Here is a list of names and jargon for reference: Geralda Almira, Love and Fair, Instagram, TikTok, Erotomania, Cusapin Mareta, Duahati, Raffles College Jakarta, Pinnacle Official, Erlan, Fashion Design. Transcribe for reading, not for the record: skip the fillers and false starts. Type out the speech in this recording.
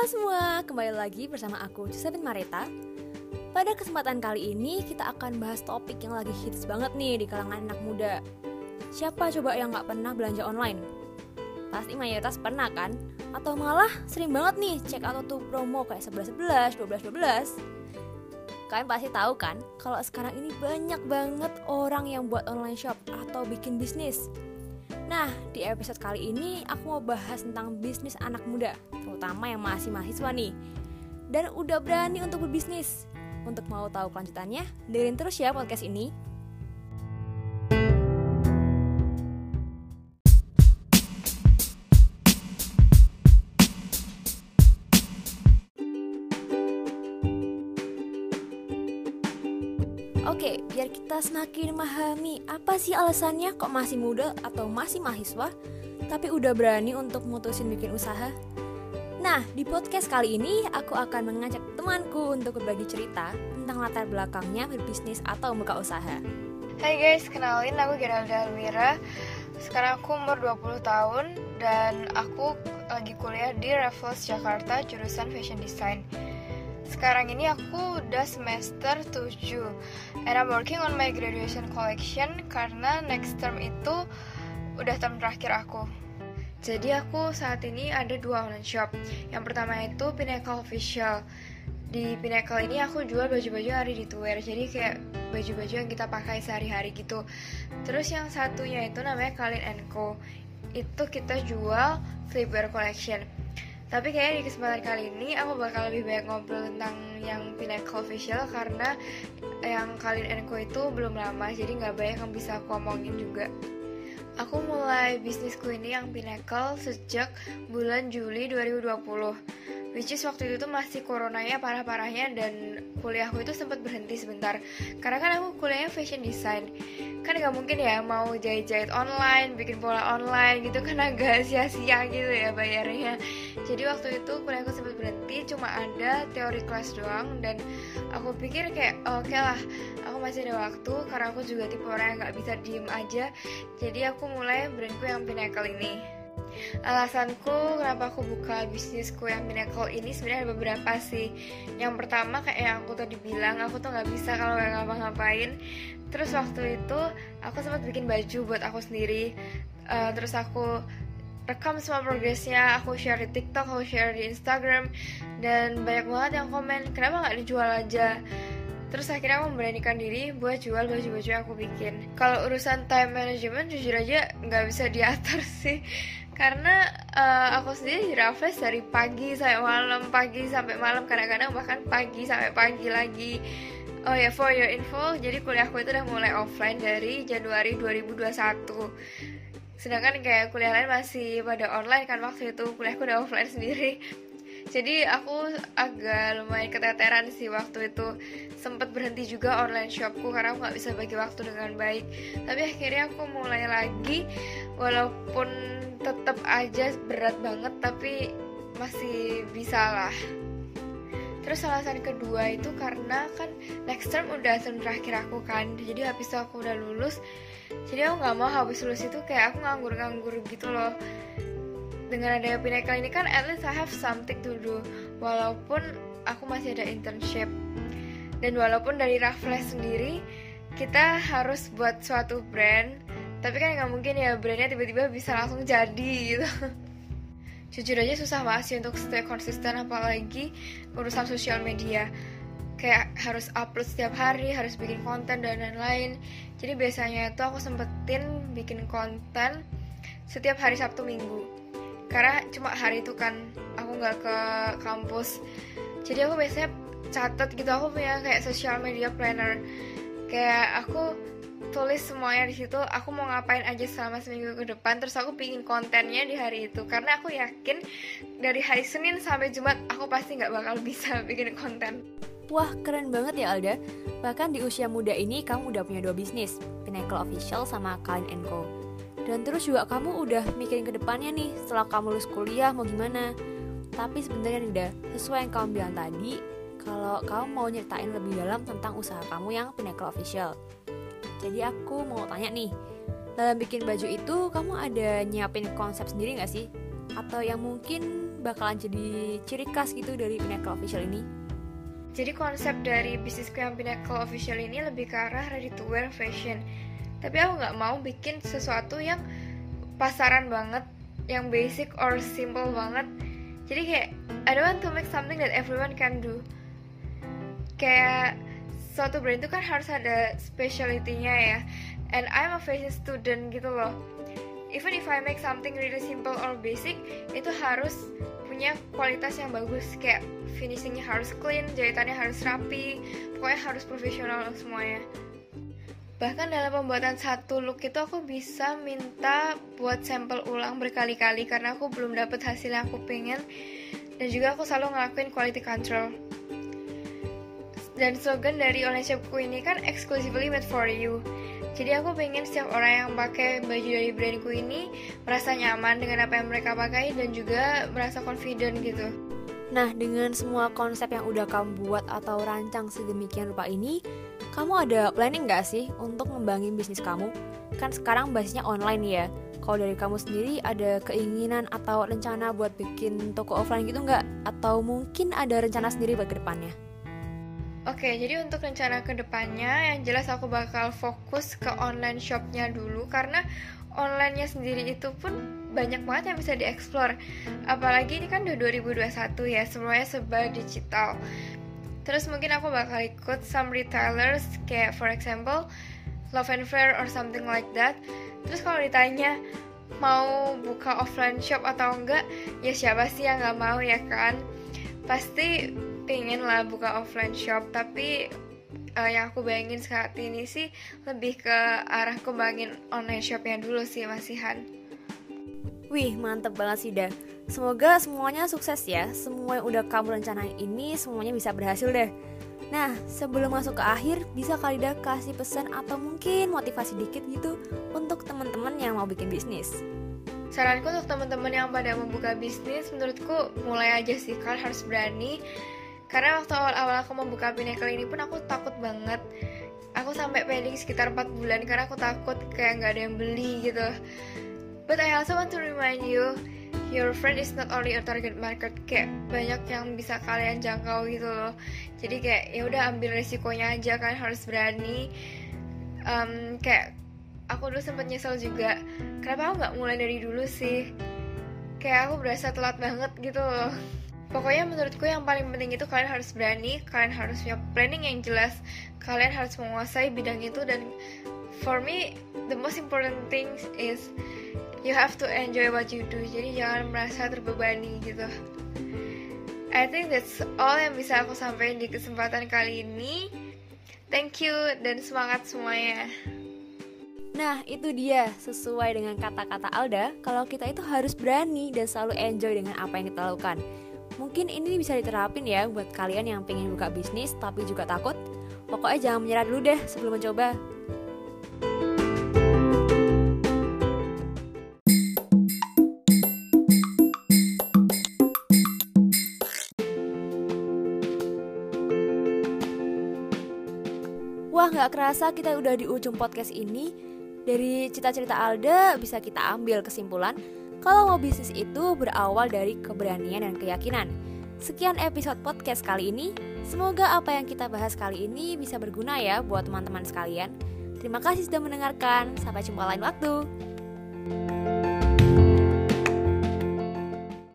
Halo semua, kembali lagi bersama aku Cusapin Mareta. Pada kesempatan kali ini kita akan bahas topik yang lagi hits banget nih di kalangan anak muda. Siapa coba yang gak pernah belanja online? Pasti mayoritas pernah kan? Atau malah sering banget nih cek out tuh promo kayak 11-11, 12-12. Kalian pasti tahu kan, kalau sekarang ini banyak banget orang yang buat online shop atau bikin bisnis. Nah, di episode kali ini aku mau bahas tentang bisnis anak muda, terutama yang masih mahasiswa nih, dan udah berani untuk berbisnis. Untuk mau tahu kelanjutannya, dengerin terus ya podcast ini. Oke, biar kita semakin memahami apa sih alasannya kok masih muda atau masih mahasiswa tapi udah berani untuk mutusin bikin usaha. Nah, di podcast kali ini aku akan mengajak temanku untuk berbagi cerita tentang latar belakangnya berbisnis atau buka usaha. Hai guys, kenalin aku Geralda Almira. Sekarang aku umur 20 tahun dan aku lagi kuliah di Raffles Jakarta jurusan Fashion Design. Sekarang ini aku udah semester 7 and I'm working on my graduation collection karena next term itu udah term terakhir aku. Jadi aku saat ini ada 2 online shop. Yang pertama itu Pinnacle Official. Di Pinnacle ini aku jual baju-baju hari di wear, jadi kayak baju-baju yang kita pakai sehari-hari gitu. Terus yang satunya itu namanya Kalin & Co. Itu kita jual sleepwear collection. Tapi kayaknya di kesempatan kali ini aku bakal lebih banyak ngobrol tentang yang Pinnacle Official karena yang Kalin & Co itu belum lama, jadi gak banyak yang bisa aku omongin juga. Aku mulai bisnisku ini yang Pinnacle sejak bulan Juli 2020, which is waktu itu tuh masih coronanya parah-parahnya dan kuliahku itu sempat berhenti sebentar. Karena kan aku kuliahnya fashion design, kan gak mungkin ya mau jahit-jahit online, bikin pola online gitu kan agak sia-sia gitu ya bayarnya. Jadi waktu itu kuliahku sempat berhenti, cuma ada teori kelas doang. Dan aku pikir kayak oke lah, aku masih ada waktu karena aku juga tipe orang yang gak bisa diem aja. Jadi aku mulai brandku yang Pinnacle ini. Alasanku kenapa aku buka bisnisku yang Pinnacle ini sebenarnya ada beberapa sih. Yang pertama kayak yang aku tadi bilang, aku tuh gak bisa kalau gak ngapa-ngapain. Terus waktu itu aku sempat bikin baju buat aku sendiri, terus aku rekam semua progresnya, aku share di TikTok, aku share di Instagram, dan banyak banget yang komen kenapa gak dijual aja. Terus akhirnya aku memberanikan diri buat jual baju-baju yang aku bikin. Kalau urusan time management jujur aja gak bisa diatur sih, karena aku sendiri di Raffles dari pagi sampai malam, pagi sampai malam, kadang-kadang bahkan pagi sampai pagi lagi. Oh ya, for your info, jadi kuliahku itu udah mulai offline dari Januari 2021. Sedangkan kayak kuliah lain masih pada online kan, waktu itu kuliahku udah offline sendiri. Jadi aku agak lumayan keteteran sih waktu itu. Sempet berhenti juga online shopku karena aku gak bisa bagi waktu dengan baik. Tapi akhirnya aku mulai lagi, walaupun tetap aja berat banget tapi masih bisa lah. Terus alasan kedua itu karena kan next term udah term terakhir aku kan, jadi habis itu aku udah lulus. Jadi aku gak mau habis lulus itu kayak aku nganggur-nganggur gitu loh. Dengan adanya Pinnacle ini kan at least I have something to do, walaupun aku masih ada internship. Dan walaupun dari Raffles sendiri kita harus buat suatu brand, tapi kan gak mungkin ya brandnya tiba-tiba bisa langsung jadi gitu. Jujur aja susah banget sih untuk stay konsisten, apalagi urusan sosial media. Kayak harus upload setiap hari, harus bikin konten dan lain-lain. Jadi biasanya tuh aku sempetin bikin konten setiap hari Sabtu Minggu, karena cuma hari itu kan aku gak ke kampus. Jadi aku biasanya catat gitu, aku punya kayak social media planner. Kayak aku tulis semuanya di situ, aku mau ngapain aja selama seminggu ke depan, terus aku bikin kontennya di hari itu. Karena aku yakin dari hari Senin sampai Jumat aku pasti nggak bakal bisa bikin konten. Wah, keren banget ya Alda. Bahkan di usia muda ini kamu udah punya 2 bisnis, Pinnacle Official sama Kalin & Co. Dan terus juga kamu udah mikirin ke depannya nih, setelah kamu lulus kuliah mau gimana. Tapi sebenarnya Alda, sesuai yang kamu bilang tadi, kalau kamu mau nyeritain lebih dalam tentang usaha kamu yang Pinnacle Official. Jadi aku mau tanya nih, dalam bikin baju itu kamu ada nyiapin konsep sendiri gak sih? Atau yang mungkin bakalan jadi ciri khas gitu dari Pinnacle Official ini. Jadi konsep dari bisnisku yang Pinnacle Official ini lebih ke arah ready to wear fashion. Tapi aku gak mau bikin sesuatu yang pasaran banget, yang basic or simple banget. Jadi kayak I don't want to make something that everyone can do. Kayak suatu brand itu kan harus ada speciality-nya ya. And I'm a fashion student gitu loh. Even if I make something really simple or basic, itu harus punya kualitas yang bagus. Kayak finishingnya harus clean, jahitannya harus rapi, pokoknya harus profesional semuanya. Bahkan dalam pembuatan satu look itu aku bisa minta buat sampel ulang berkali-kali karena aku belum dapet hasil yang aku pengen. Dan juga aku selalu ngelakuin quality control. Dan slogan dari online shopku ini kan exclusively made for you. Jadi aku pengen setiap orang yang pakai baju dari brandku ini merasa nyaman dengan apa yang mereka pakai dan juga merasa confident gitu. Nah, dengan semua konsep yang udah kamu buat atau rancang sedemikian rupa ini, kamu ada planning gak sih untuk ngembangin bisnis kamu? Kan sekarang basisnya online ya. Kalau dari kamu sendiri ada keinginan atau rencana buat bikin toko offline gitu gak? Atau mungkin ada rencana sendiri buat kedepannya? Oke, jadi untuk rencana kedepannya, yang jelas aku bakal fokus ke online shopnya dulu karena online-nya sendiri itu pun banyak banget yang bisa dieksplor. Apalagi ini kan udah 2021 ya, semuanya serba digital. Terus mungkin aku bakal ikut some retailers kayak for example Love and Fair or something like that. Terus kalau ditanya mau buka offline shop atau enggak, ya siapa sih yang nggak mau ya kan? Pasti pengen lah buka offline shop, tapi yang aku bayangin saat ini sih lebih ke arah kembangin online shopnya dulu sih masihan. Wih, mantep banget sih Da. Semoga semuanya sukses ya. Semua yang udah kamu rencanain ini semuanya bisa berhasil deh. Nah, sebelum masuk ke akhir, bisa kali Da kasih pesan atau mungkin motivasi dikit gitu untuk teman-teman yang mau bikin bisnis. Saranku untuk teman-teman yang pada membuka bisnis, menurutku mulai aja sih, kalian harus berani. Karena waktu awal-awal aku membuka Pinnacle ini pun aku takut banget. Aku sampai pending sekitar 4 bulan karena aku takut kayak gak ada yang beli gitu. But I also want to remind you, your friend is not only your target market. Kayak banyak yang bisa kalian jangkau gitu loh. Jadi kayak ya udah ambil resikonya aja, kalian harus berani. Kayak aku dulu sempat nyesel juga, kenapa aku gak mulai dari dulu sih. Kayak aku berasa telat banget gitu loh. Pokoknya menurutku yang paling penting itu kalian harus berani, kalian harus punya planning yang jelas, kalian harus menguasai bidang itu, dan for me the most important thing is you have to enjoy what you do. Jadi jangan merasa terbebani gitu. I think that's all yang bisa aku sampaikan di kesempatan kali ini. Thank you dan semangat semuanya. Nah, itu dia, sesuai dengan kata-kata Alda, kalau kita itu harus berani dan selalu enjoy dengan apa yang kita lakukan. Mungkin ini bisa diterapin ya buat kalian yang pengen buka bisnis tapi juga takut. Pokoknya jangan menyerah dulu deh sebelum mencoba. Wah, gak kerasa kita udah di ujung podcast ini. Dari cerita-cerita Alda bisa kita ambil kesimpulan kalau mau bisnis itu berawal dari keberanian dan keyakinan. Sekian episode podcast kali ini. Semoga apa yang kita bahas kali ini bisa berguna ya buat teman-teman sekalian. Terima kasih sudah mendengarkan. Sampai jumpa lain waktu.